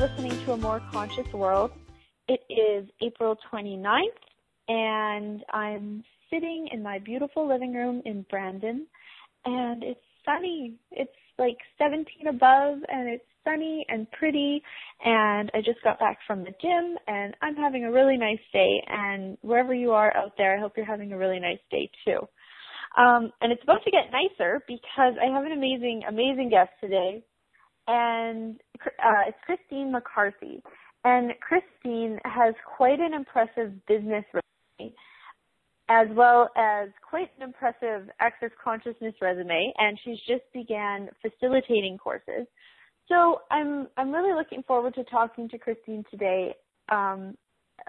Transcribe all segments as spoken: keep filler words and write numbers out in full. are listening to A More Conscious World. It is April twenty-ninth, and I'm sitting in my beautiful living room in Brandon, and it's sunny. It's like seventeen above, and it's sunny and pretty, and I just got back from the gym, and I'm having a really nice day, and wherever you are out there, I hope you're having a really nice day too. Um, and it's about to get nicer because I have an amazing, amazing guest today, and uh, it's Christine McCarthy. And Christine has quite an impressive business resume, as well as quite an impressive Access Consciousness resume, and she's just began facilitating courses. So I'm I'm really looking forward to talking to Christine today um,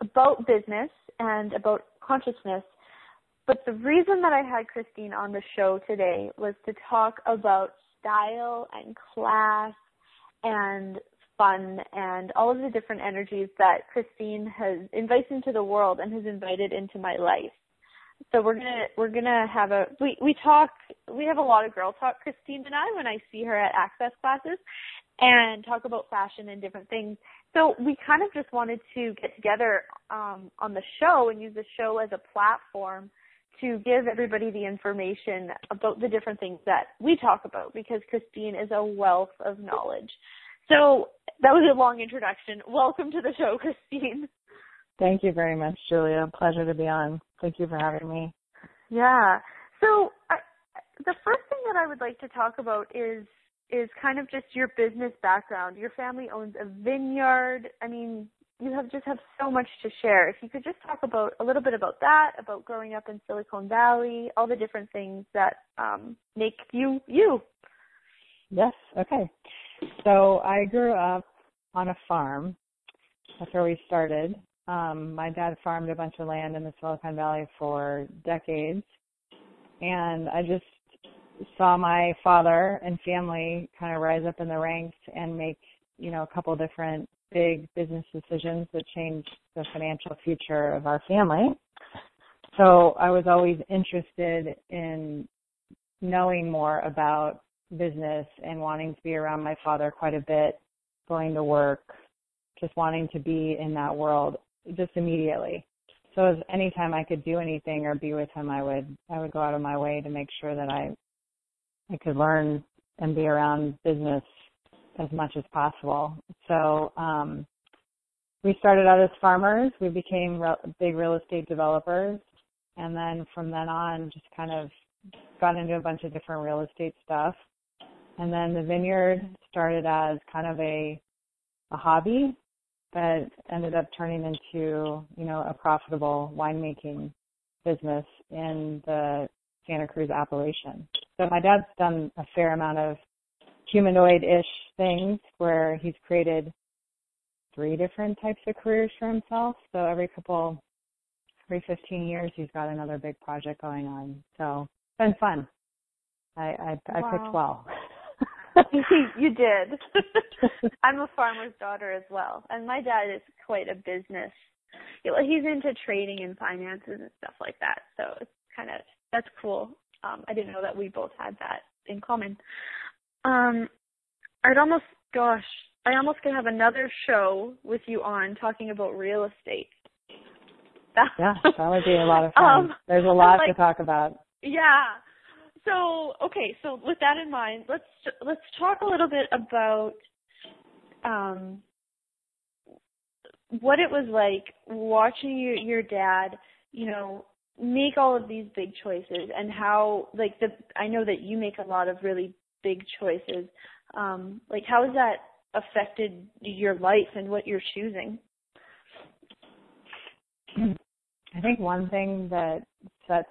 about business and about consciousness. But the reason that I had Christine on the show today was to talk about style and class and fun and all of the different energies that Christine has invites into the world and has invited into my life. So we're gonna we're gonna have a we, we talk we have a lot of girl talk, Christine and I, when I see her at Access classes, and talk about fashion and different things. So we kind of just wanted to get together um, on the show and use the show as a platform to give everybody the information about the different things that we talk about, because Christine is a wealth of knowledge. So that was a long introduction. Welcome to the show, Christine. Thank you very much, Julia. Pleasure to be on. Thank you for having me. Yeah. So I, the first thing that I would like to talk about is is kind of just your business background. Your family owns a vineyard. I mean, you have just have so much to share. If you could just talk about a little bit about that, about growing up in Silicon Valley, all the different things that um, make you you. Yes. Okay. So I grew up on a farm. That's where we started. Um, my dad farmed a bunch of land in the Silicon Valley for decades, and I just saw my father and family kind of rise up in the ranks and make, you know, a couple different big business decisions that changed the financial future of our family. So I was always interested in knowing more about business and wanting to be around my father quite a bit, going to work, just wanting to be in that world just immediately. So anytime I could do anything or be with him, I would I would go out of my way to make sure that I I could learn and be around business as much as possible. So um, we started out as farmers. We became re- big real estate developers. And then from then on, just kind of got into a bunch of different real estate stuff. And then the vineyard started as kind of a, a hobby, but ended up turning into, you know, a profitable winemaking business in the Santa Cruz appellation. So my dad's done a fair amount of humanoid-ish things where he's created three different types of careers for himself. So every couple, every fifteen years, he's got another big project going on. So it's been fun. I, I, wow. I picked well. You did. I'm a farmer's daughter as well, and my dad is quite a business. He's into trading and finances and stuff like that, so it's kind of that's cool. Um, I didn't know that we both had that in common. Um, I'd almost, gosh, I almost could have another show with you on talking about real estate. Yeah, that would be a lot of fun. Um, There's a lot like, to talk about. Yeah. So, okay, so with that in mind, let's let's talk a little bit about um, what it was like watching your, your dad, you know, make all of these big choices, and how, like, the I know that you make a lot of really big choices. Um, like, how has that affected your life and what you're choosing? I think one thing that sets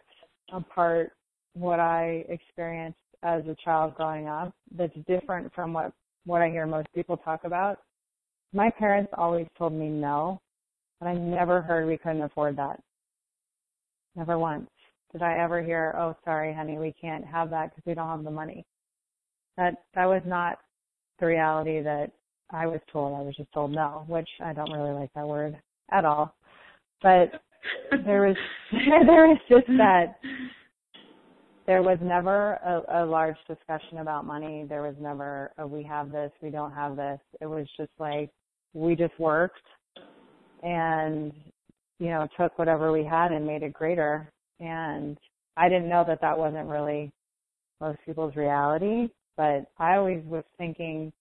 apart what I experienced as a child growing up that's different from what, what I hear most people talk about. My parents always told me no, but I never heard we couldn't afford that. Never once did I ever hear, oh, sorry, honey, we can't have that because we don't have the money. That that was not the reality that I was told. I was just told no, which I don't really like that word at all. But there was there was just that. There was never a, a large discussion about money. There was never a we have this, we don't have this. It was just like, we just worked and, you know, took whatever we had and made it greater. And I didn't know that that wasn't really most people's reality, but I always was thinking,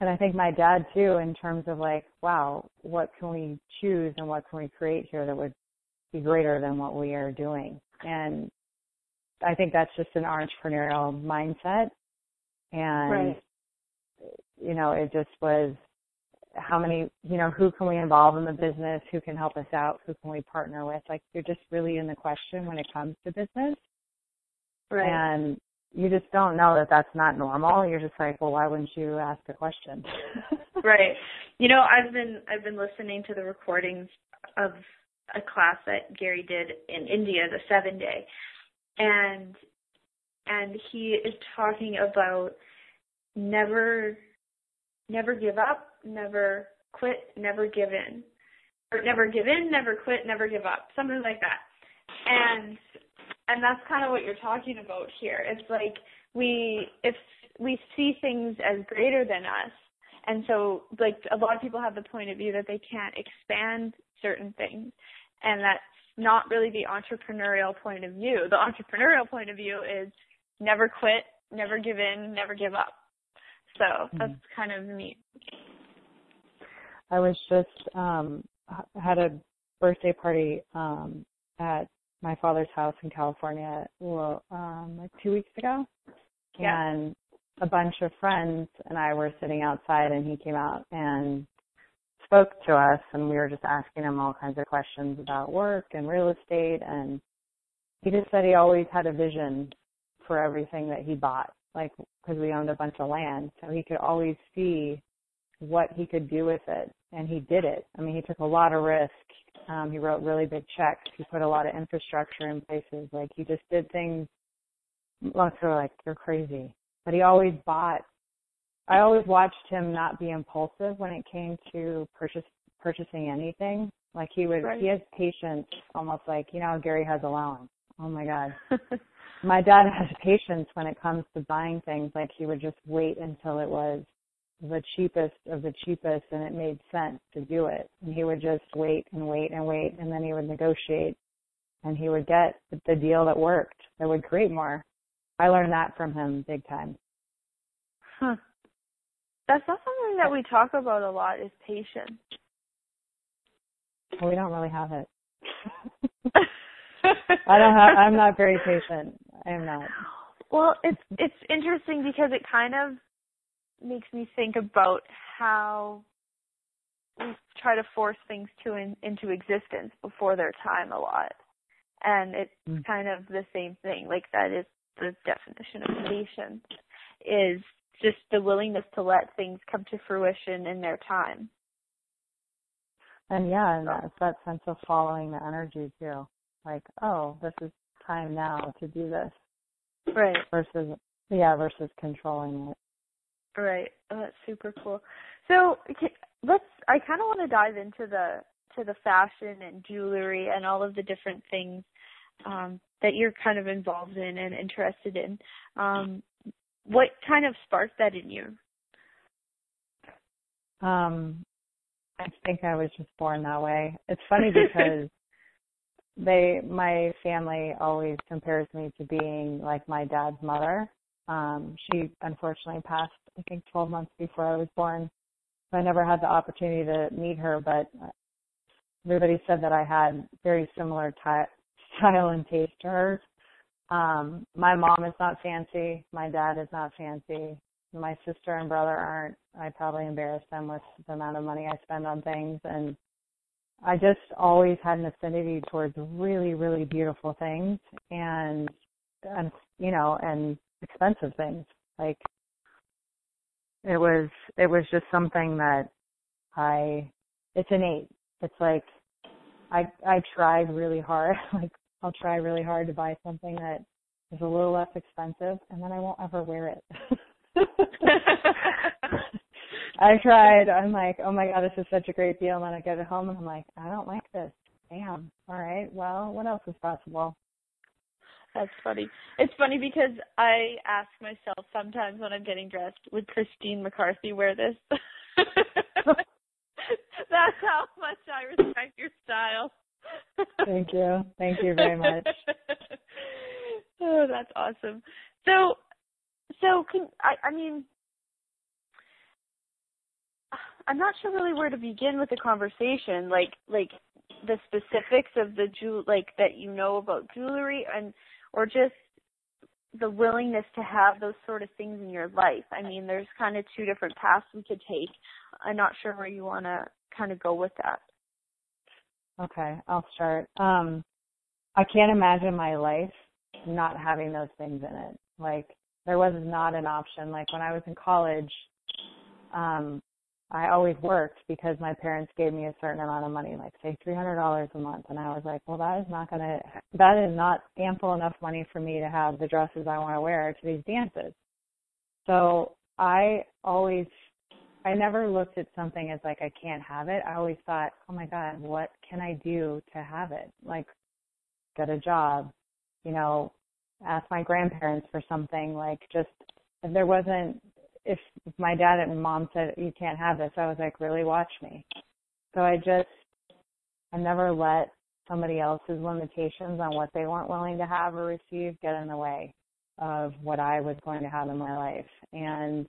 and I think my dad too, in terms of like, wow, what can we choose and what can we create here that would be greater than what we are doing? And I think that's just an entrepreneurial mindset. And, right. you know, it just was how many, you know, who can we involve in the business? Who can help us out? Who can we partner with? Like, you're just really in the question when it comes to business. Right. And you just don't know that that's not normal. You're just like, well, why wouldn't you ask a question? Right. You know, I've been I've been listening to the recordings of a class that Gary did in India, the seven day, and and he is talking about never never give up, never quit, never give in, or never give in, never quit, never give up, something like that, and. And that's kind of what you're talking about here. It's like we if we see things as greater than us, and so like a lot of people have the point of view that they can't expand certain things, and that's not really the entrepreneurial point of view. The entrepreneurial point of view is never quit, never give in, never give up. So mm-hmm. that's kind of neat. I was just um, had a birthday party um, at my father's house in California, well, um, like two weeks ago, yeah. and a bunch of friends and I were sitting outside, and he came out and spoke to us, and we were just asking him all kinds of questions about work and real estate, and he just said he always had a vision for everything that he bought, like, because we owned a bunch of land, so he could always see what he could do with it, and he did it. I mean, he took a lot of risk. Um, he wrote really big checks. He put a lot of infrastructure in places. Like, he just did things. Lots were like, you're crazy. But he always bought. I always watched him not be impulsive when it came to purchase purchasing anything. Like, he would, right. he has patience, almost like, you know, Gary has allowance. Oh, my God. My dad has patience when it comes to buying things. Like, he would just wait until it was the cheapest of the cheapest and it made sense to do it, and he would just wait and wait and wait, and then he would negotiate, and he would get the deal that worked, that would create more. I learned that from him big time. Huh. That's not something that we talk about a lot, is patience. Well, we don't really have it. I don't have, I'm not very patient. I am not. Well, it's it's interesting because it kind of makes me think about how we try to force things to in, into existence before their time a lot. And it's mm-hmm. kind of the same thing. Like, that is the definition of patience, is just the willingness to let things come to fruition in their time. And yeah, and that's that sense of following the energy too. Like, oh, this is time now to do this. Right. Versus, yeah, versus controlling it. Right. Oh, that's super cool. So let's, I kind of want to dive into the, to the fashion and jewelry and all of the different things um, that you're kind of involved in and interested in. Um, what kind of sparked that in you? Um, I think I was just born that way. It's funny because they, my family always compares me to being like my dad's mother. Um, she unfortunately passed, I think, twelve months before I was born. So I never had the opportunity to meet her, but everybody said that I had very similar ty- style and taste to hers. Um, my mom is not fancy. My dad is not fancy. My sister and brother aren't. I probably embarrassed them with the amount of money I spend on things. And I just always had an affinity towards really, really beautiful things and, and you know, and expensive things. Like, it was it was just something that I it's innate. It's like I I tried really hard. Like, I'll try really hard to buy something that is a little less expensive, and then I won't ever wear it. I tried. I'm like, oh my God, this is such a great deal, and then I get it home and I'm like, I don't like this. Damn. All right. Well, what else is possible? That's funny. It's funny because I ask myself sometimes when I'm getting dressed, would Christine McCarthy wear this? That's how much I respect your style. Thank you. Thank you very much. Oh, that's awesome. So, so can I, I mean, I'm not sure really where to begin with the conversation, like, like the specifics of the jewel, like that you know about jewelry, and or just the willingness to have those sort of things in your life. I mean, there's kind of two different paths we could take. I'm not sure where you want to kind of go with that. Okay, I'll start. Um, I can't imagine my life not having those things in it. Like, there was not an option. Like, when I was in college, um, I always worked because my parents gave me a certain amount of money, like, say, three hundred dollars a month. And I was like, well, that is not going to – that is not ample enough money for me to have the dresses I want to wear to these dances. So I always – I never looked at something as like, I can't have it. I always thought, oh my God, what can I do to have it? Like, get a job, you know, ask my grandparents for something. Like, just, if there wasn't, if my dad and mom said, you can't have this, I was like, really, watch me. So I just, I never let somebody else's limitations on what they weren't willing to have or receive get in the way of what I was going to have in my life. And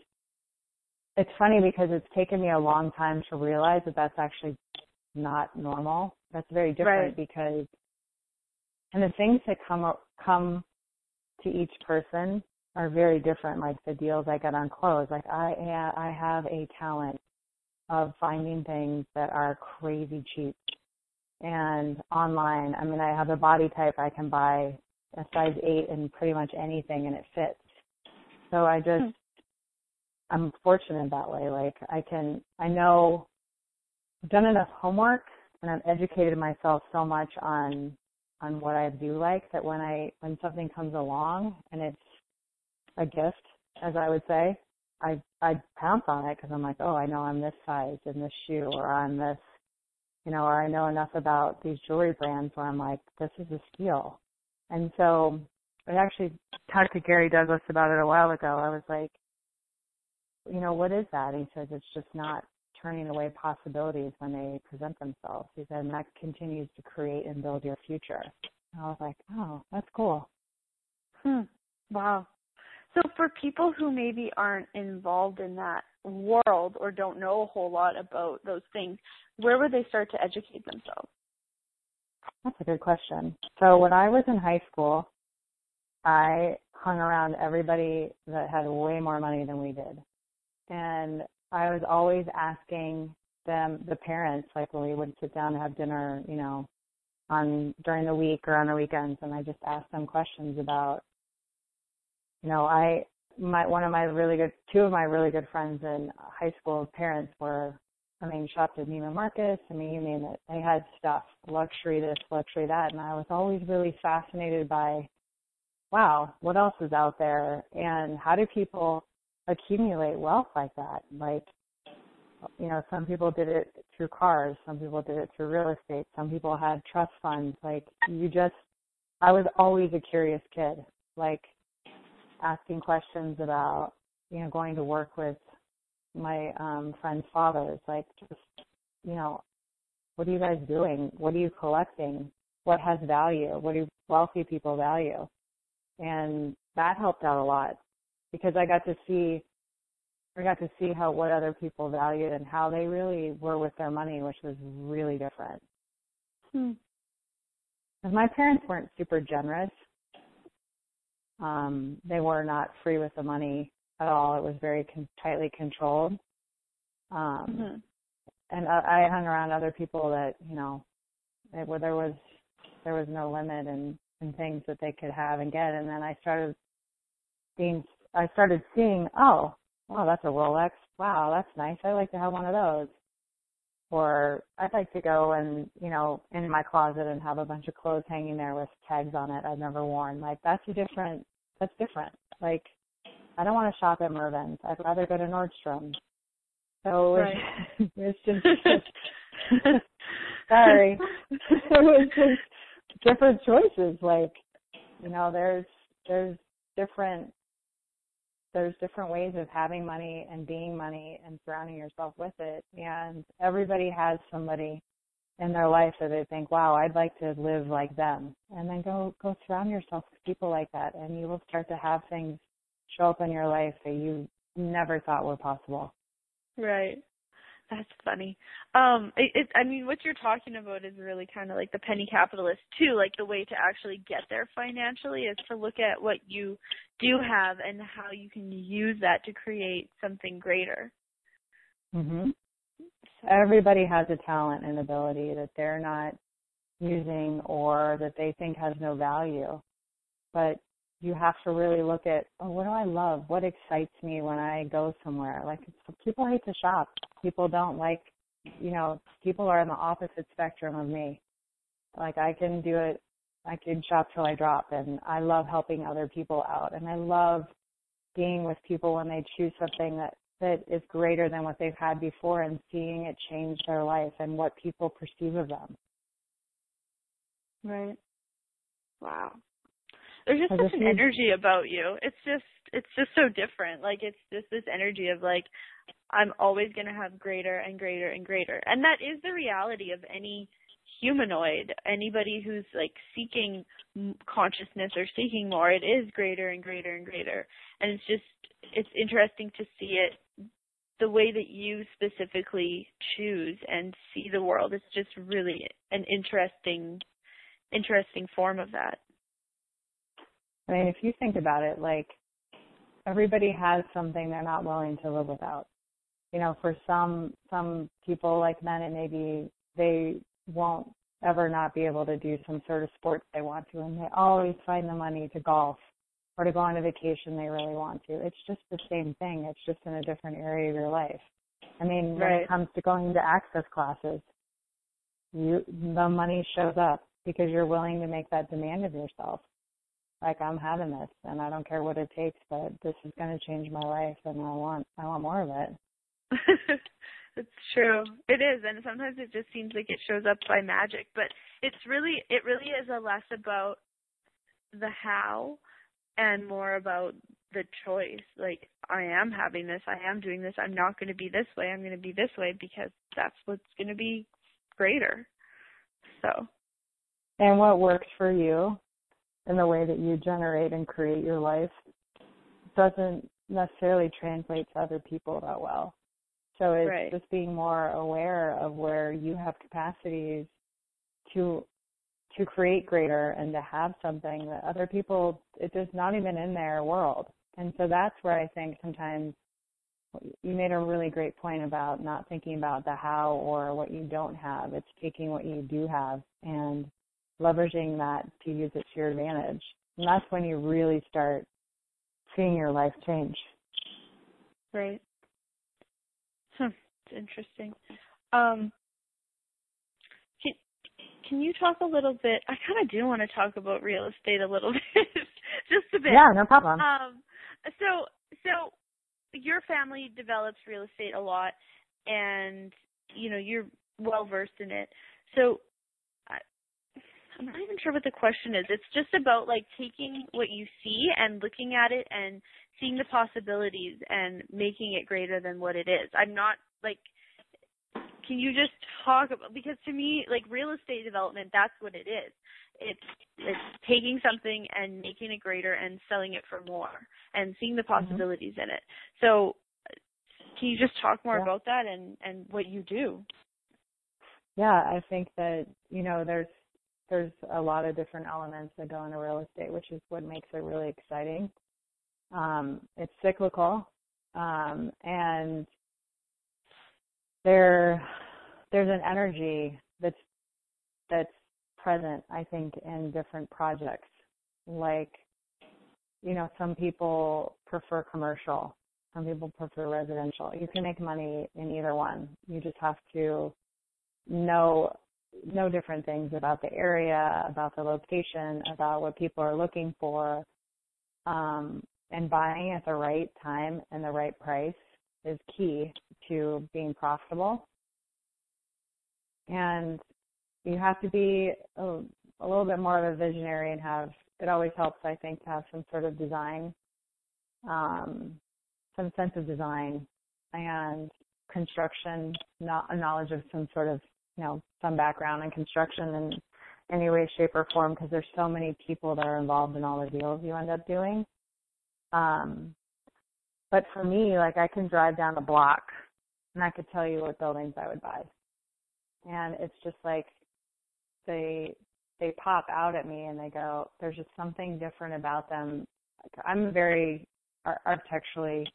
it's funny because it's taken me a long time to realize that that's actually not normal. That's very different, right? Because, and the things that come up, come to each person are very different. Like the deals I get on clothes, like I I have a talent of finding things that are crazy cheap. And online, I mean, I have a body type I can buy a size eight in pretty much anything, and it fits. So I just. Hmm. I'm fortunate that way. Like I can, I know I've done enough homework and I've educated myself so much on, on what I do like that when I, when something comes along and it's a gift, as I would say, I, I pounce on it because I'm like, oh, I know I'm this size in this shoe or I'm this, you know, or I know enough about these jewelry brands where I'm like, this is a steal. And so I actually talked to Gary Douglas about it a while ago. I was like, you know, what is that? He says it's just not turning away possibilities when they present themselves. He said, and that continues to create and build your future. And I was like, oh, that's cool. Hmm. Wow. So for people who maybe aren't involved in that world or don't know a whole lot about those things, where would they start to educate themselves? That's a good question. So when I was in high school, I hung around everybody that had way more money than we did. And I was always asking them, the parents, like when we would sit down and have dinner, you know, on during the week or on the weekends, and I just asked them questions about, you know, I, my one of my really good, two of my really good friends in high school, parents were, I mean, shopped at Neiman Marcus, I mean, you name it. They had stuff, luxury this, luxury that, and I was always really fascinated by, wow, what else is out there, and how do people accumulate wealth like that? Like, you know, some people did it through cars, some people did it through real estate, some people had trust funds. Like, you just, I was always a curious kid, like asking questions about, you know, going to work with my um, friend's fathers, like, just, you know, what are you guys doing? What are you collecting? What has value? What do wealthy people value? And that helped out a lot, because I got to see, I got to see how, what other people valued and how they really were with their money, which was really different. Hmm. Because my parents weren't super generous. Um, they were not free with the money at all. It was very con- tightly controlled. Um, mm-hmm. And I, I hung around other people that, you know, it, where there was, there was no limit and, and things that they could have and get. And then I started being I started seeing, oh, wow, that's a Rolex. Wow, that's nice. I'd like to have one of those. Or I'd like to go and, you know, in my closet and have a bunch of clothes hanging there with tags on it I've never worn. Like, that's a different, that's different. Like, I don't want to shop at Mervyn's. I'd rather go to Nordstrom. So right. it, it's just, just sorry. It was just different choices. Like, you know, there's, there's different there's different ways of having money and being money and surrounding yourself with it. And everybody has somebody in their life that they think, wow, I'd like to live like them. And then go, go surround yourself with people like that, and you will start to have things show up in your life that you never thought were possible. Right. That's funny. Um, it, it, I mean, what you're talking about is really kind of like the penny capitalist too, like the way to actually get there financially is to look at what you do have and how you can use that to create something greater. Mm-hmm. So. Everybody has a talent and ability that they're not using or that they think has no value. But you have to really look at, oh, what do I love? What excites me when I go somewhere? Like, people hate to shop. People don't like, you know, people are on the opposite spectrum of me. Like, I can do it. I can shop till I drop, and I love helping other people out. And I love being with people when they choose something that, that is greater than what they've had before and seeing it change their life and what people perceive of them. Right. Wow. There's just such an energy about you. It's just, it's just so different. Like, it's just this energy of like, I'm always going to have greater and greater and greater. And that is the reality of any humanoid, anybody who's like seeking consciousness or seeking more. It is greater and greater and greater. And it's just, it's interesting to see it the way that you specifically choose and see the world. It's just really an interesting, interesting form of that. I mean, if you think about it, like, everybody has something they're not willing to live without. You know, for some some people, like men, it may be they won't ever not be able to do some sort of sports they want to, and they always find the money to golf or to go on a vacation they really want to. It's just the same thing. It's just in a different area of your life. I mean, right. When it comes to going to access classes, you the money shows up because you're willing to make that demand of yourself. Like, I'm having this, and I don't care what it takes, but this is going to change my life, and I want I want more of it. It's true. It is, and sometimes it just seems like it shows up by magic. But it's really it really is a less about the how and more about the choice. Like, I am having this. I am doing this. I'm not going to be this way. I'm going to be this way because that's what's going to be greater. So. And what works for you? And the way that you generate and create your life doesn't necessarily translate to other people that well. So it's right. Just being more aware of where you have capacities to to create greater and to have something that other people, it's just not even in their world. And so that's where I think sometimes you made a really great point about not thinking about the how or what you don't have. It's taking what you do have and leveraging that to use it to your advantage. And that's when you really start seeing your life change. Right. Huh. It's interesting. Um, can, can you talk a little bit? I kind of do want to talk about real estate a little bit. Just a bit. Yeah, no problem. Um, so, so your family develops real estate a lot, and, you know, you're well-versed in it. So, I'm not even sure what the question is. It's just about, like, taking what you see and looking at it and seeing the possibilities and making it greater than what it is. I'm not, like, can you just talk about, because to me, like, real estate development, that's what it is. It's, it's taking something and making it greater and selling it for more and seeing the possibilities mm-hmm. in it. So can you just talk more yeah. about that and, and what you do? Yeah, I think that, you know, there's, There's a lot of different elements that go into real estate, which is what makes it really exciting. Um, it's cyclical, um, and there there's an energy that's that's present, I think, in different projects. Like, you know, some people prefer commercial, some people prefer residential. You can make money in either one. You just have to know. know different things about the area, about the location, about what people are looking for, um, and buying at the right time and the right price is key to being profitable. And you have to be a, a little bit more of a visionary and have, it always helps, I think, to have some sort of design um, some sense of design and construction, not a knowledge of some sort of, you know, some background in construction in any way, shape, or form, because there's so many people that are involved in all the deals you end up doing. Um, but for me, like, I can drive down the block and I could tell you what buildings I would buy. And it's just like they they pop out at me and they go, there's just something different about them. I'm very architecturally,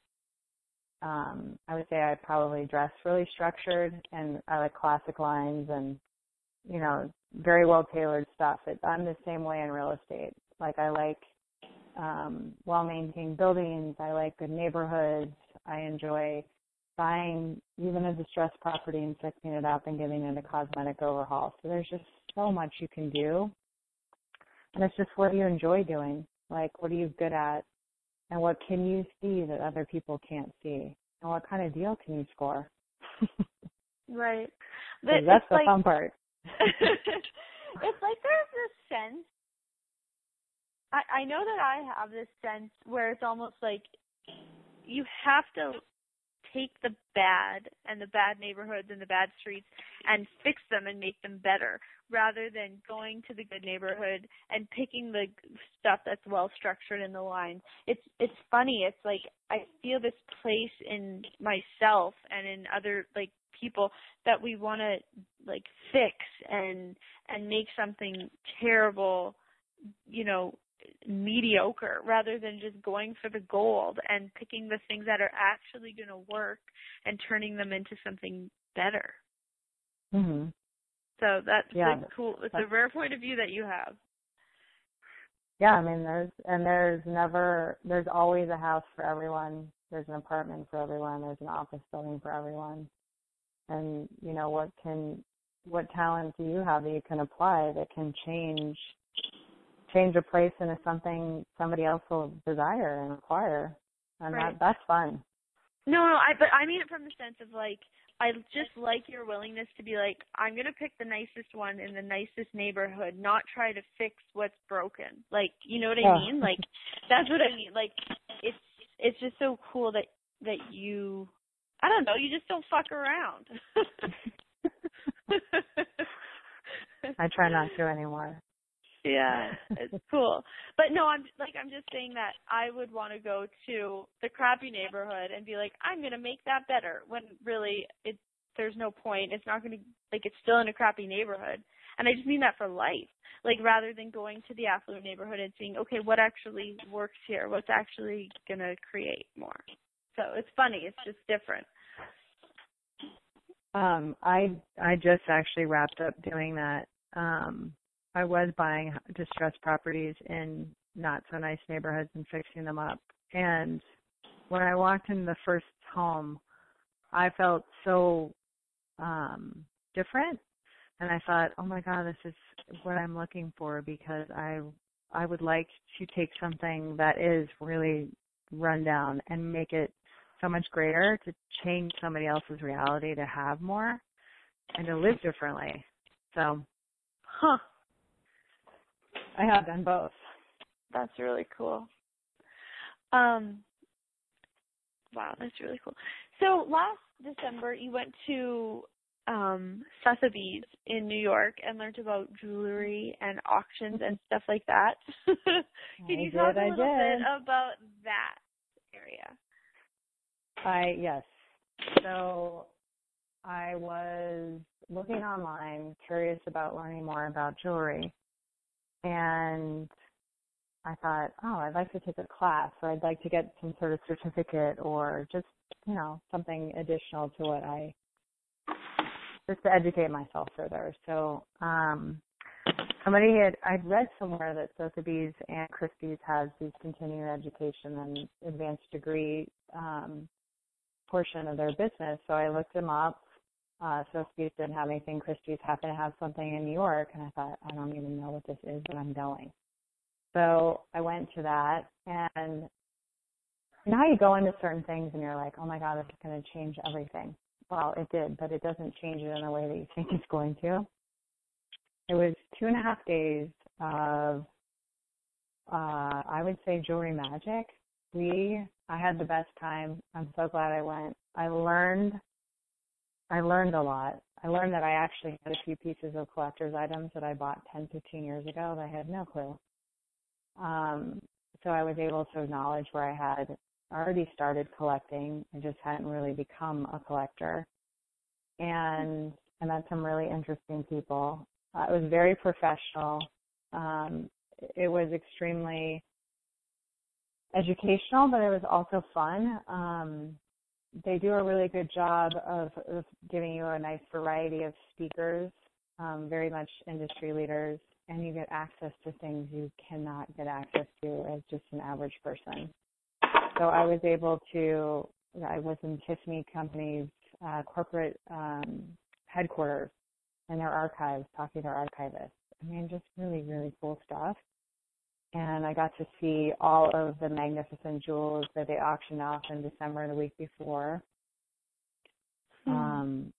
um, I would say I probably dress really structured, and I like classic lines and, you know, very well-tailored stuff. It, I'm the same way in real estate. Like, I like um, well-maintained buildings. I like good neighborhoods. I enjoy buying even a distressed property and fixing it up and giving it a cosmetic overhaul. So there's just so much you can do. And it's just what you enjoy doing. Like, what are you good at? And what can you see that other people can't see? And what kind of deal can you score? Right. That's it's the like, fun part. It's like there's this sense. I, I know that I have this sense where it's almost like you have to take the bad and the bad neighborhoods and the bad streets and fix them and make them better, rather than going to the good neighborhood and picking the stuff that's well-structured in the lines. It's it's funny. It's like I feel this place in myself and in other, like, people that we want to, like, fix and and make something terrible, you know, mediocre, rather than just going for the gold and picking the things that are actually going to work and turning them into something better. Mm-hmm. So that's yeah, a cool. It's a rare point of view that you have. Yeah, I mean, there's and there's never there's always a house for everyone. There's an apartment for everyone. There's an office building for everyone. And, you know, what can what talent do you have that you can apply that can change? change a place into something somebody else will desire and acquire. And right. that, that's fun. No, no, I, but I mean it from the sense of, like, I just like your willingness to be like, I'm going to pick the nicest one in the nicest neighborhood, not try to fix what's broken. Like, you know what I yeah. mean? Like, that's what I mean. Like, it's it's just so cool that, that you, I don't know, you just don't fuck around. I try not to anymore. Yeah, it's cool. But no, I'm like I'm just saying that I would want to go to the crappy neighborhood and be like, I'm going to make that better, when really it there's no point. It's not going to, like, it's still in a crappy neighborhood. And I just mean that for life. Like, rather than going to the affluent neighborhood and seeing, okay, what actually works here? What's actually going to create more? So it's funny. It's just different. Um, I I just actually wrapped up doing that. Um I was buying distressed properties in not-so-nice neighborhoods and fixing them up. And when I walked in the first home, I felt so um, different. And I thought, oh, my God, this is what I'm looking for, because I I would like to take something that is really run down and make it so much greater, to change somebody else's reality, to have more and to live differently. So, huh. I have done both. That's really cool. Um, wow, that's really cool. So last December, you went to um, Sotheby's in New York and learned about jewelry and auctions and stuff like that. Can you talk a little bit about that area? I yes. So I was looking online, curious about learning more about jewelry. And I thought, oh, I'd like to take a class, or I'd like to get some sort of certificate, or just, you know, something additional to what I, just to educate myself further. So um, somebody had, I'd read somewhere that Sotheby's and Christie's has these continuing education and advanced degree um, portion of their business. So I looked them up. Uh, Sotheby's didn't have anything. Christie's happened to have something in New York, and I thought, I don't even know what this is, but I'm going. So I went to that, and now you go into certain things, and you're like, oh, my God, this is going to change everything. Well, it did, but it doesn't change it in a way that you think it's going to. It was two and a half days of, uh, I would say, jewelry magic, we, I had the best time. I'm so glad I went. I learned, I learned a lot. I learned that I actually had a few pieces of collector's items that I bought ten, fifteen years ago that I had no clue. Um, so I was able to acknowledge where I had already started collecting and just hadn't really become a collector. And I met some really interesting people. Uh, it was very professional. Um, it was extremely educational, but it was also fun. Um, they do a really good job of, of giving you a nice variety of speakers, um, very much industry leaders, and you get access to things you cannot get access to as just an average person. So I was able to, I was in Tiffany Company's uh, corporate um, headquarters and their archives, talking to their archivists. I mean, just really, really cool stuff. And I got to see all of the magnificent jewels that they auctioned off in December the week before. Mm-hmm. Um,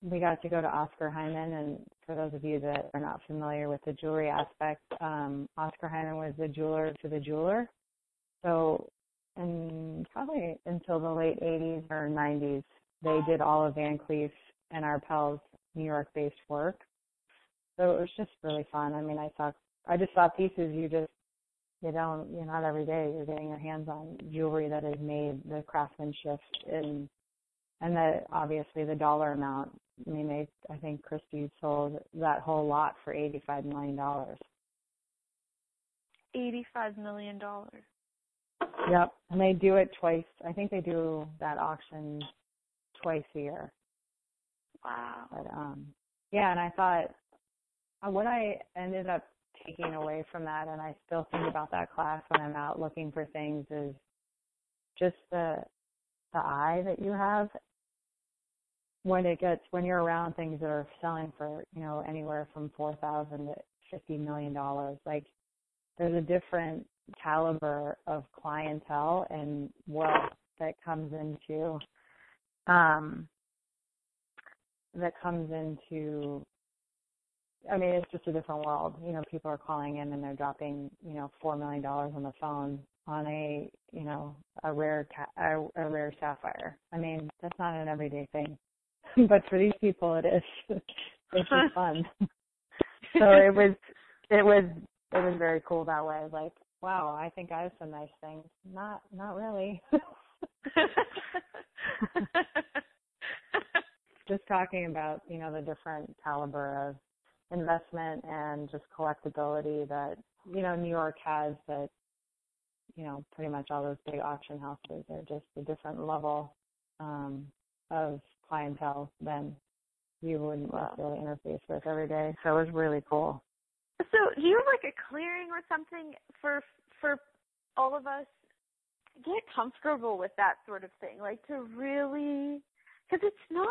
we got to go to Oscar Hyman, and for those of you that are not familiar with the jewelry aspect, um, Oscar Hyman was the jeweler to the jeweler. So, and probably until the late eighties or nineties, they did all of Van Cleef and Arpels' New York-based work. So it was just really fun. I mean, I saw, I just saw pieces you just, you don't, you're not every day you're getting your hands on jewelry that is made, the craftsmanship, and and that obviously the dollar amount. I mean, they, I think Christie's sold that whole lot for eighty-five million dollars. eighty-five million dollars. Yep, and they do it twice. I think they do that auction twice a year. Wow. But, um, yeah, and I thought, what I ended up taking away from that, and I still think about that class when I'm out looking for things, is just the the eye that you have when it gets, when you're around things that are selling for, you know, anywhere from four thousand to fifty million dollars. Like, there's a different caliber of clientele and wealth that comes into um, that comes into. I mean, it's just a different world. You know, people are calling in and they're dropping, you know, four million dollars on the phone on a, you know, a rare a, a rare sapphire. I mean, that's not an everyday thing. But for these people, it is. It's just fun. So it was, it was, it was very cool that way. Like, wow, I think I have some nice things. Not, not really. Just talking about, you know, the different caliber of investment and just collectability that, you know, New York has, that, you know, pretty much all those big auction houses are just a different level um, of clientele than you wouldn't necessarily interface with every day. So it was really cool. So do you have like a clearing or something for for all of us to get comfortable with that sort of thing? Like, to really, because it's not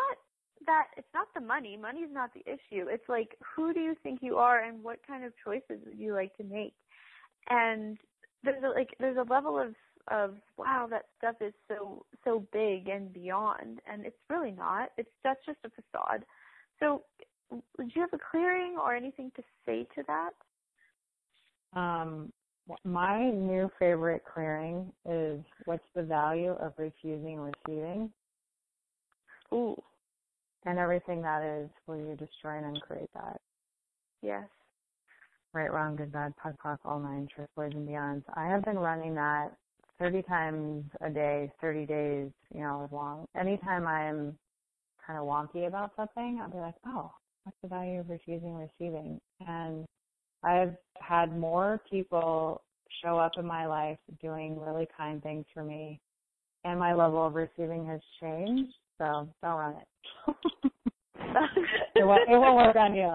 that it's not the money. Money's not the issue. It's like, who do you think you are, and what kind of choices would you like to make? And there's a, like there's a level of of wow, that stuff is so so big and beyond, and it's really not. It's that's just a facade. So, do you have a clearing or anything to say to that? Um, my new favorite clearing is, what's the value of refusing receiving? Ooh. And everything that is, will you destroy and uncreate that? Yes. Right, wrong, good, bad, puck, puck, all nine, truth, words, and beyonds. I have been running that thirty times a day, thirty days, you know, long. Anytime I'm kind of wonky about something, I'll be like, oh, what's the value of refusing receiving? And I've had more people show up in my life doing really kind things for me, and my level of receiving has changed. So don't run it. it, won't, it won't work on you.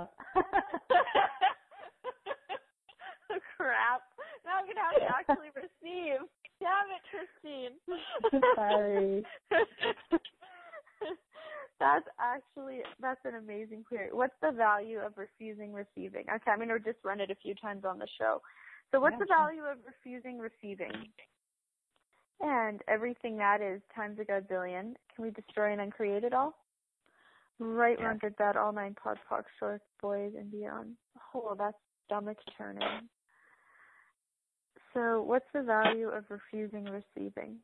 Oh, crap. Now I'm going to have to actually receive. Damn it, Christine. Sorry. That's actually, that's an amazing query. What's the value of refusing receiving? Okay, I'm going to just run it a few times on the show. So what's yeah. the value of refusing receiving? And everything that is times a god billion. Can we destroy and uncreate it all? Right, wrong, good, bad, all nine, pod, pox, shorts, boys, and beyond. Oh, that's stomach turning. So what's the value of refusing receiving?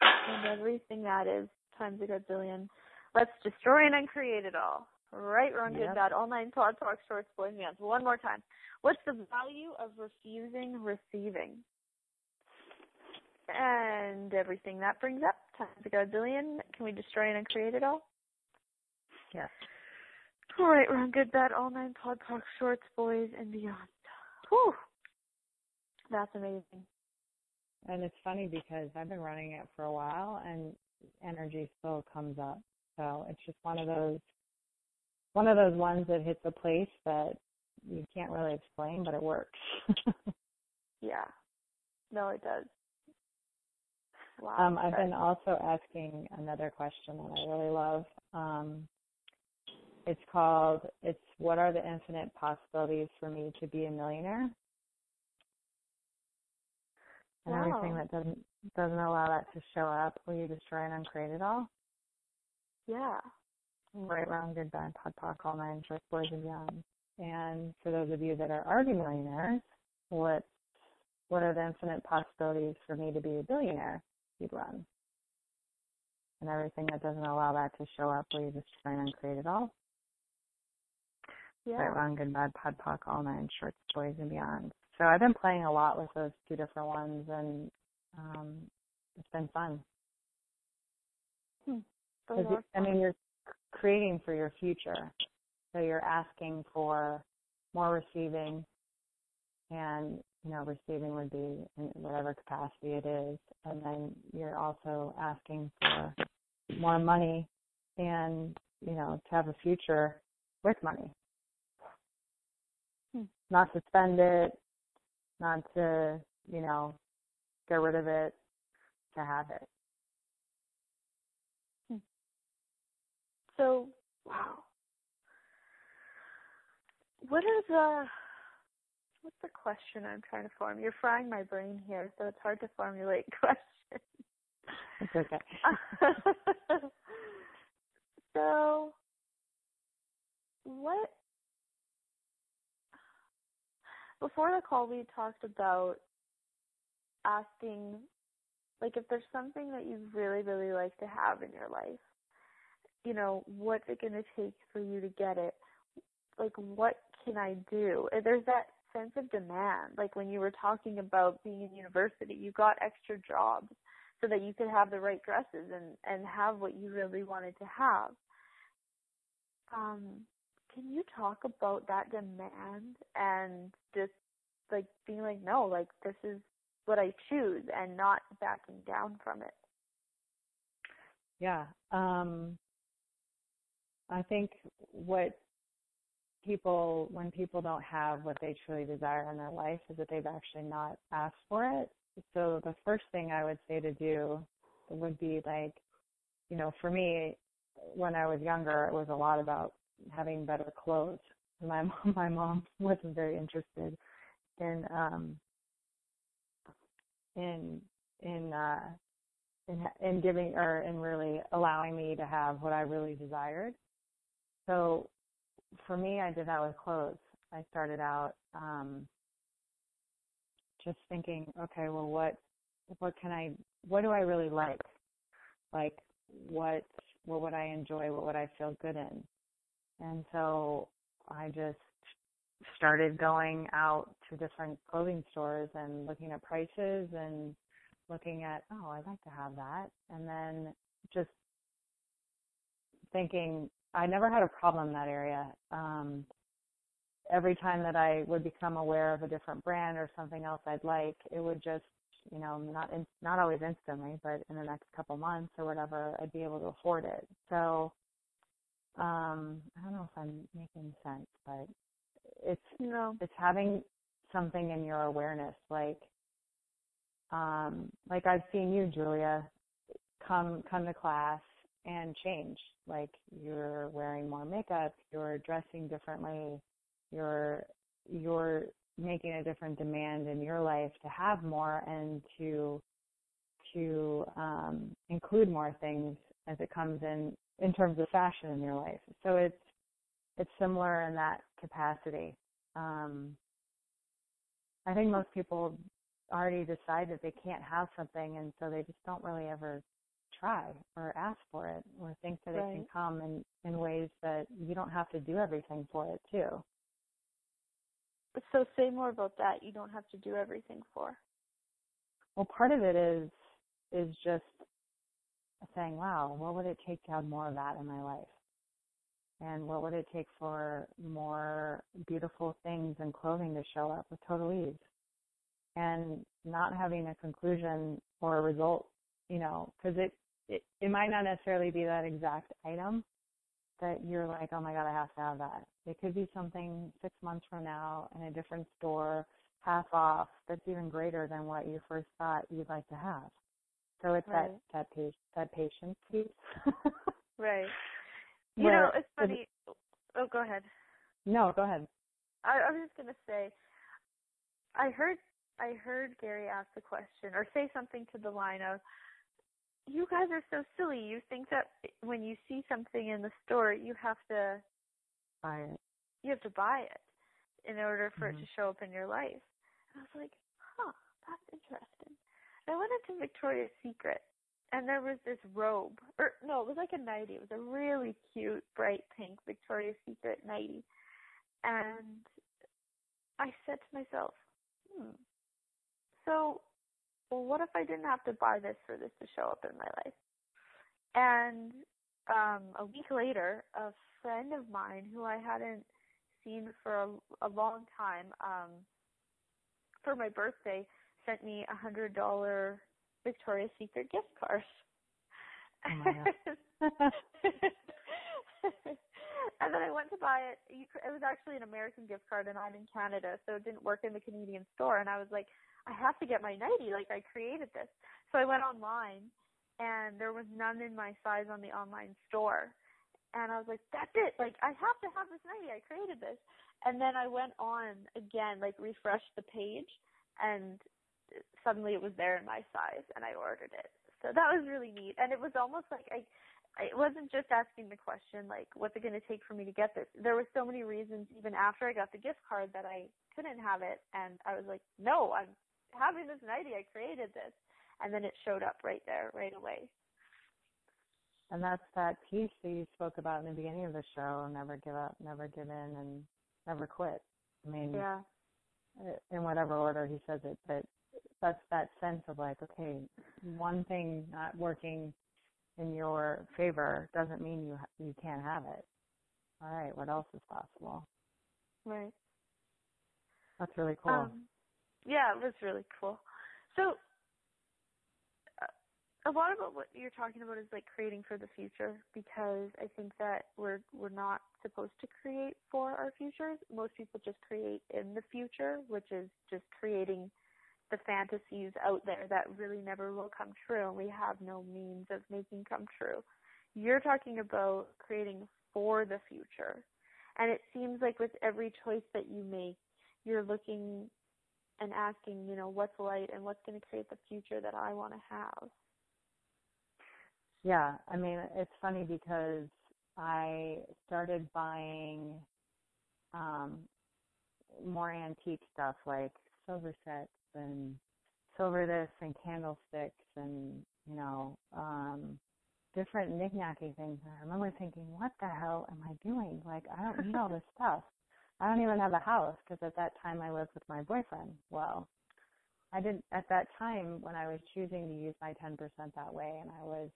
And everything that is times a gazillion. Let's destroy and uncreate it all. Right, wrong, yep. Good, bad, all nine, plot, talk, shorts, boys, bands. One more time. What's the value of refusing receiving? And everything that brings up times a gazillion. Can we destroy and uncreate it all? Yes. All right, wrong, good, bad, all nine, plot, talk, shorts, boys, and beyond. Whew. That's amazing. And it's funny because I've been running it for a while and energy still comes up. So it's just one of those one of those ones that hits a place that you can't really explain, but it works. Yeah. No, it does. Wow. Um, I've been also asking another question that I really love. Um, it's called, it's what are the infinite possibilities for me to be a millionaire? And wow. Everything that doesn't doesn't allow that to show up, will you destroy and uncreate it all? Yeah. Right, wrong, good, bad, pod, poc, all nine, short, boys, and beyond. And for those of you that are already millionaires, what what are the infinite possibilities for me to be a billionaire? You'd run. And everything that doesn't allow that to show up, will you destroy and uncreate it all? Yeah. Right, wrong, good, bad, pod, poc, all nine, short, boys, and beyond. So I've been playing a lot with those two different ones, and um, it's been fun. Hmm. You, I mean, you're creating for your future, so you're asking for more receiving, and, you know, receiving would be in whatever capacity it is, and then you're also asking for more money and, you know, to have a future with money. Hmm. Not to spend it. Not to, you know, get rid of it, to have it. Hmm. So, wow. What is the, what's the question I'm trying to form? You're frying my brain here, so it's hard to formulate questions. It's okay. So, what? Before the call, we talked about asking, like, if there's something that you'd really, really like to have in your life, you know, what's it going to take for you to get it? Like, what can I do? There's that sense of demand. Like, when you were talking about being in university, you got extra jobs so that you could have the right dresses and, and have what you really wanted to have. Um. Can you talk about that demand and just, like, being like, no, like, this is what I choose and not backing down from it? Yeah. Um, I think what people, when people don't have what they truly desire in their life is that they've actually not asked for it. So the first thing I would say to do would be, like, you know, for me, when I was younger, it was a lot about having better clothes. My mom, my mom wasn't very interested in um, in in, uh, in in giving or in really allowing me to have what I really desired. So for me, I did that with clothes. I started out um, just thinking, okay, well, what what can I? What do I really like? Like, what what would I enjoy? What would I feel good in? And so I just started going out to different clothing stores and looking at prices and looking at, oh, I'd like to have that. And then just thinking, I never had a problem in that area. Um, every time that I would become aware of a different brand or something else I'd like, it would just, you know, not in, not always instantly, but in the next couple months or whatever, I'd be able to afford it. So Um, I don't know if I'm making sense, but it's no. It's having something in your awareness, like um, like I've seen you, Julia, come come to class and change. Like, you're wearing more makeup, you're dressing differently, you're you're making a different demand in your life to have more and to to um, include more things as it comes in. in terms of fashion in your life. So it's it's similar in that capacity. Um, I think most people already decide that they can't have something, and so they just don't really ever try or ask for it or think that right. it can come in, in ways that you don't have to do everything for it too. So say more about that. You don't have to do everything for. Well, part of it is is just saying, wow, what would it take to have more of that in my life? And what would it take for more beautiful things and clothing to show up with total ease? And not having a conclusion or a result, you know, because it, it, it might not necessarily be that exact item that you're like, oh my God, I have to have that. It could be something six months from now in a different store, half off, that's even greater than what you first thought you'd like to have. So it's right. that, that, page, that patience piece. Right. You Where, know, it's funny. It, oh, go ahead. No, go ahead. I, I was just going to say, I heard I heard Gary ask the question or say something to the line of, you guys are so silly. You think that when you see something in the store, you have to buy it. You have to buy it in order for mm-hmm. it to show up in your life. And I was like, huh, that's interesting. And I went into Victoria's Secret, and there was this robe. Or no, it was like a nightie. It was a really cute, bright pink Victoria's Secret nightie. And I said to myself, hmm, so well, what if I didn't have to buy this for this to show up in my life? And um, a week later, a friend of mine who I hadn't seen for a, a long time, um, for my birthday, sent me a one hundred dollars Victoria's Secret gift card. Oh my God. And then I went to buy it. It was actually an American gift card, and I'm in Canada, so it didn't work in the Canadian store. And I was like, I have to get my nightie. Like, I created this. So I went online, and there was none in my size on the online store. And I was like, that's it. Like, I have to have this nightie. I created this. And then I went on again, like, refreshed the page, and suddenly it was there in my size, and I ordered it. So that was really neat. And it was almost like I – it wasn't just asking the question, like, what's it going to take for me to get this? There were so many reasons, even after I got the gift card, that I couldn't have it. And I was like, no, I'm having this nightie. I created this. And then it showed up right there, right away. And that's that piece that you spoke about in the beginning of the show, never give up, never give in, and never quit. I mean, yeah. In whatever order he says it, but that's that sense of like, okay, one thing not working in your favor doesn't mean you you can't have it. All right, what else is possible? Right. That's really cool. Um, yeah, it was really cool. So uh, a lot about what you're talking about is like creating for the future, because I think that we're we're not supposed to create for our futures. Most people just create in the future, which is just creating the fantasies out there that really never will come true, and we have no means of making come true. You're talking about creating for the future, and it seems like with every choice that you make, you're looking and asking, you know, what's light and what's going to create the future that I want to have. Yeah, I mean, it's funny because I started buying um, more antique stuff like silver sets and silver this and candlesticks and, you know, um, different knick-knacky things. And I remember thinking, what the hell am I doing? Like, I don't need all this stuff. I don't even have a house, because at that time I lived with my boyfriend. Well, I didn't, at that time when I was choosing to use my ten percent that way, and I was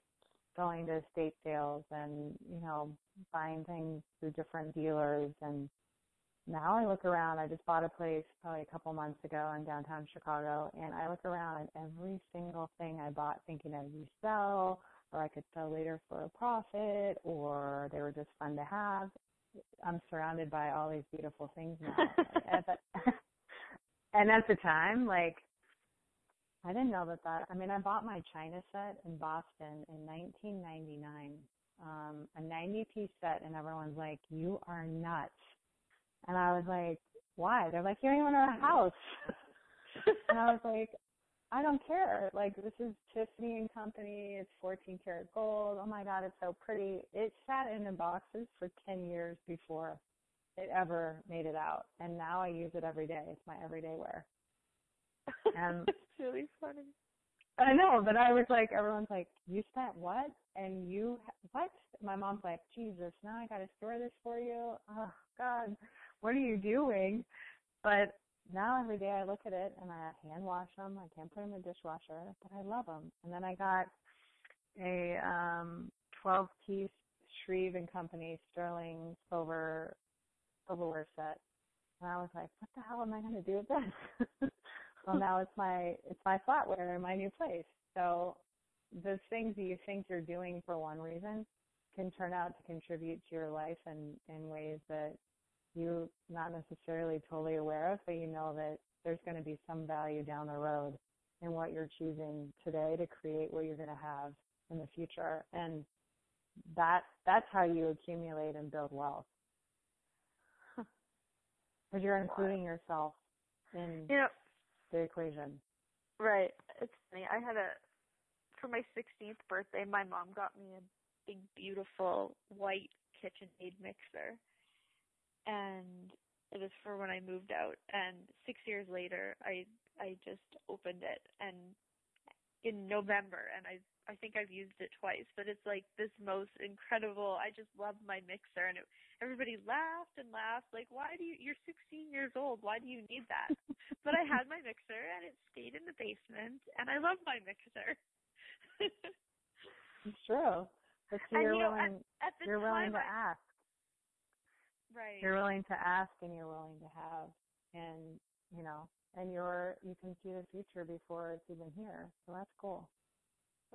going to estate sales and, you know, buying things through different dealers, and now I look around. I just bought a place probably a couple months ago in downtown Chicago, and I look around and every single thing I bought thinking I would sell, or I could sell later for a profit, or they were just fun to have. I'm surrounded by all these beautiful things now. at the, and at the time, like, I didn't know that that, I mean, I bought my China set in Boston in nineteen ninety-nine, um, a ninety-piece set, and everyone's like, you are nuts. And I was like, why? They're like, you don't even own a house. And I was like, I don't care. Like, this is Tiffany and Company. It's fourteen karat gold. Oh, my God, it's so pretty. It sat in the boxes for ten years before it ever made it out. And now I use it every day. It's my everyday wear. And it's really funny. I know, but I was like, everyone's like, you spent what? And you, what? My mom's like, Jesus, now I got to store this for you. Oh, God, what are you doing? But now every day I look at it and I hand wash them. I can't put them in the dishwasher, but I love them. And then I got a um, twelve-piece Shreve and Company sterling silver silverware set. And I was like, what the hell am I going to do with this? Well, now it's my it's my flatware in my new place. So those things that you think you're doing for one reason can turn out to contribute to your life in, in ways that you're not necessarily totally aware of, but you know that there's going to be some value down the road in what you're choosing today to create what you're going to have in the future. And that that's how you accumulate and build wealth. Because you're including yourself in... Yep. The equation. Right. It's funny. I had a, for my sixteenth birthday, my mom got me a big, beautiful white KitchenAid mixer. And it was for when I moved out. And six years later, I I just opened it and in November. And I I think I've used it twice. But it's like this most incredible, I just love my mixer. And it, everybody laughed and laughed. Like, why do you, you're sixteen years old. Why do you need that? But I had my mixer, and it stayed in the basement, and I love my mixer. It's true. But so you're, you know, willing, at, at the you're willing to I, ask. Right. You're willing to ask, and you're willing to have. And, you know, and you're you can see the future before it's even here. So that's cool.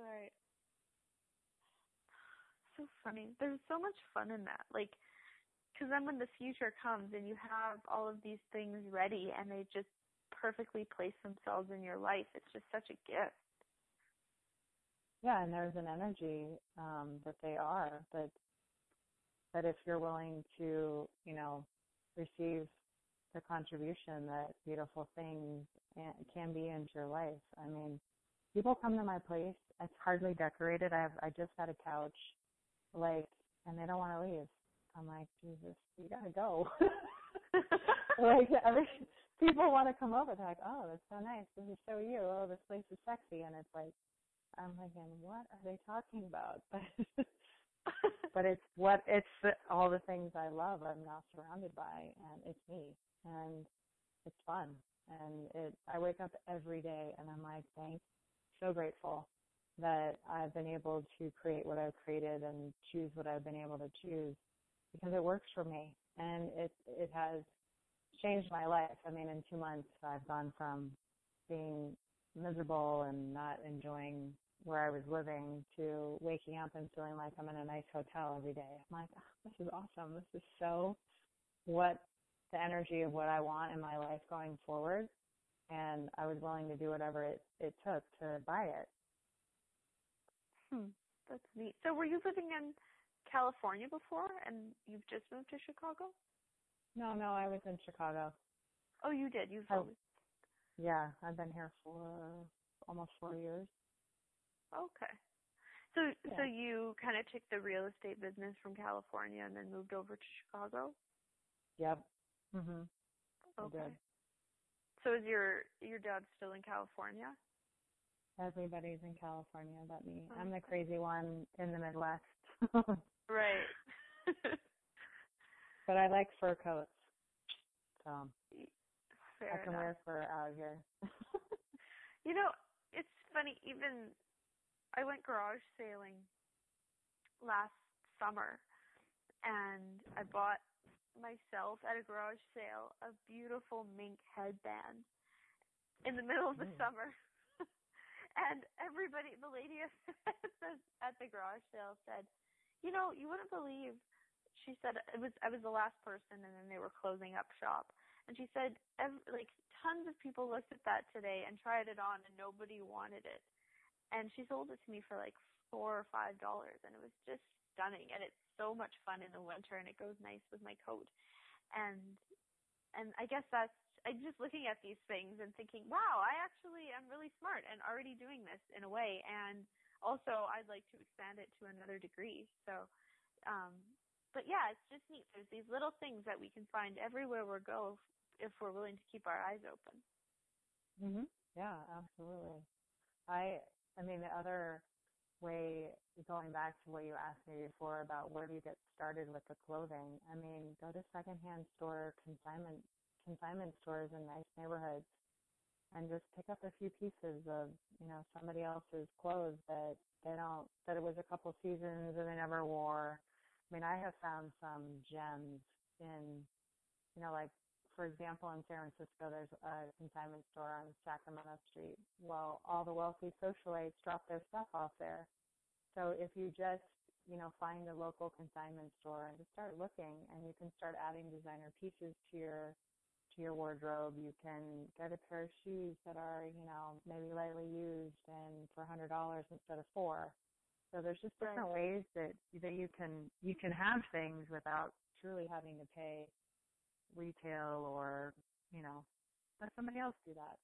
Right. So funny. There's so much fun in that. Like, because then when the future comes and you have all of these things ready and they just perfectly place themselves in your life, it's just such a gift. Yeah, and there's an energy um, that they are, but that if you're willing to, you know, receive the contribution that beautiful things can be into your life. I mean, people come to my place. It's hardly decorated. I have, I just had a couch, like, and they don't want to leave. I'm like, Jesus, you gotta go. Like, every, people want to come over. They're like, oh, that's so nice. This is so you. Oh, this place is sexy. And it's like, I'm like, and what are they talking about? But it's what it's the, all the things I love. I'm now surrounded by, and it's me, and it's fun. And it, I wake up every day, and I'm like, thanks. So grateful that I've been able to create what I've created and choose what I've been able to choose. Because it works for me, and it it has changed my life. I mean, in two months, I've gone from being miserable and not enjoying where I was living to waking up and feeling like I'm in a nice hotel every day. I'm like, oh, this is awesome. This is so what the energy of what I want in my life going forward, and I was willing to do whatever it, it took to buy it. Hmm, that's neat. So were you living in California before, and you've just moved to Chicago? No, no, I was in Chicago. Oh, you did. You've I, yeah, I've been here for almost four years. Okay. So, yeah. So you kind of took the real estate business from California and then moved over to Chicago? Yep. Mhm. Okay. So is your your dad still in California? Everybody's in California but me. Okay. I'm the crazy one in the Midwest. Right. But I like fur coats, so Fair I can enough. Wear fur out here. You know, it's funny. Even I went garage sailing last summer, and I bought myself at a garage sale a beautiful mink headband in the middle of the mm. summer. And everybody, the lady at the, at the garage sale said, you know, you wouldn't believe, she said, it was I was the last person, and then they were closing up shop. And she said, every, like, tons of people looked at that today and tried it on, and nobody wanted it. And she sold it to me for, like, four or five dollars, and it was just stunning. And it's so much fun in the winter, and it goes nice with my coat. And and I guess that's, I'm just looking at these things and thinking, wow, I actually am really smart and already doing this in a way. And also I'd like to expand it to another degree. So, um, but yeah, it's just neat. There's these little things that we can find everywhere we go if, if we're willing to keep our eyes open. Mm-hmm. Yeah, absolutely. I, I mean, the other way, going back to what you asked me before about where do you get started with the clothing, I mean, go to secondhand store, consignment, consignment stores in nice neighborhoods and just pick up a few pieces of, you know, somebody else's clothes that they don't, that it was a couple seasons and they never wore. I mean, I have found some gems in, you know, like, for example, in San Francisco, there's a consignment store on Sacramento Street. Well, all the wealthy socialites drop their stuff off there. So if you just, you know, find a local consignment store and just start looking, and you can start adding designer pieces to your to your wardrobe. You can get a pair of shoes that are, you know, maybe lightly used and for one hundred dollars instead of four. So there's just different ways that that you can you can have things without truly having to pay retail or, you know, let somebody else do that.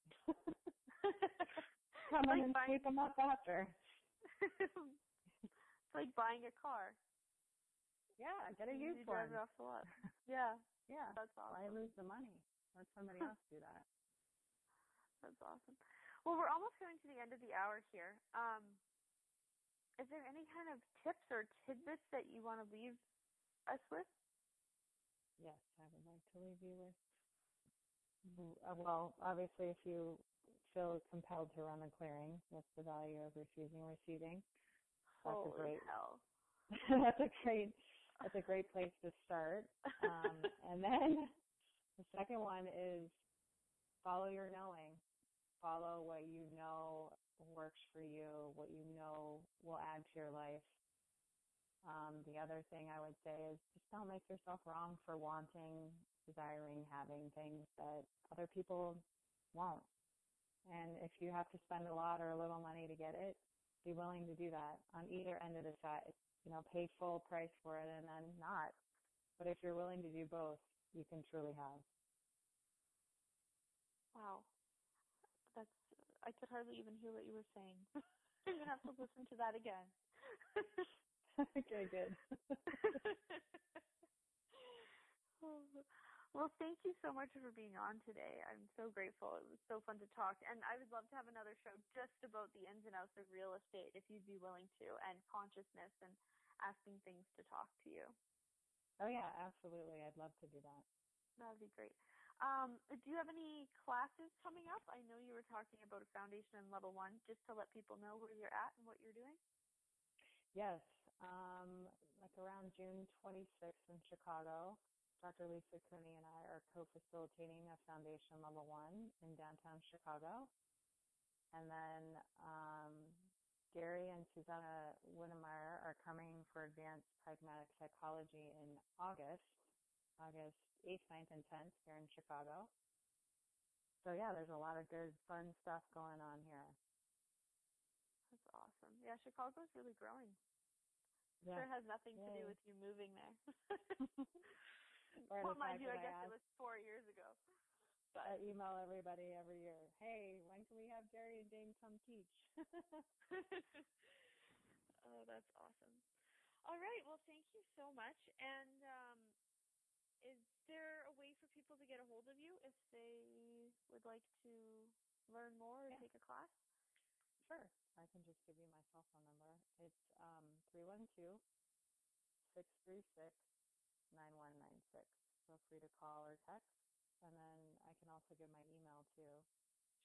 Come like and buying, sweep them up after. It's like buying a car. Yeah, get a used one. Drive it off the lot. Yeah, yeah. That's awesome. I lose the money. Let somebody else do that. That's awesome. Well, we're almost going to the end of the hour here. Um, is there any kind of tips or tidbits that you want to leave us with? Yes, I would like to leave you with, well, obviously if you feel compelled to run a clearing, that's the value of refusing receiving. That's Holy a great, hell. that's a great, that's a great place to start. Um, and then the second one is follow your knowing. Follow what you know works for you, what you know will add to your life. Um, the other thing I would say is just don't make yourself wrong for wanting, desiring, having things that other people won't. And if you have to spend a lot or a little money to get it, be willing to do that on either end of the side. You know, pay full price for it and then not. But if you're willing to do both, you can truly have. Wow. That's, I could hardly even hear what you were saying. I'm going to have to listen to that again. Okay, good. Well, thank you so much for being on today. I'm so grateful. It was so fun to talk. And I would love to have another show just about the ins and outs of real estate, if you'd be willing to, and consciousness and asking things to talk to you. Oh, yeah, absolutely. I'd love to do that. That would be great. Um, do you have any classes coming up? I know you were talking about a foundation in level one, just to let people know where you're at and what you're doing. Yes, um, like around June twenty-sixth in Chicago, Doctor Lisa Cooney and I are co-facilitating a Foundation Level one in downtown Chicago. And then um, Gary and Susanna Winnemeyer are coming for Advanced Pragmatic Psychology in August, August eighth, ninth, and tenth here in Chicago. So, yeah, there's a lot of good, fun stuff going on here. That's awesome. Yeah, Chicago's really growing. Yeah. Sure has nothing to Yay. do with you moving there. Well, mind you, I guess I it was four years ago. But I email everybody every year, hey, when can we have Jerry and Jane come teach? Oh, that's awesome. All right, well, thank you so much. And um, is there a way for people to get a hold of you if they would like to learn more or yeah. take a class? Sure. I can just give you my cell phone number. It's um, three one two, six three six, nine one nine six. Feel free to call or text. And then I can also give my email, too.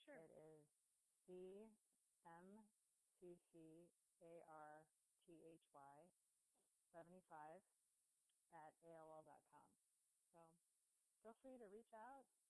Sure. It is C M C C A R T H Y seventy-five at A O L dot com. So feel free to reach out,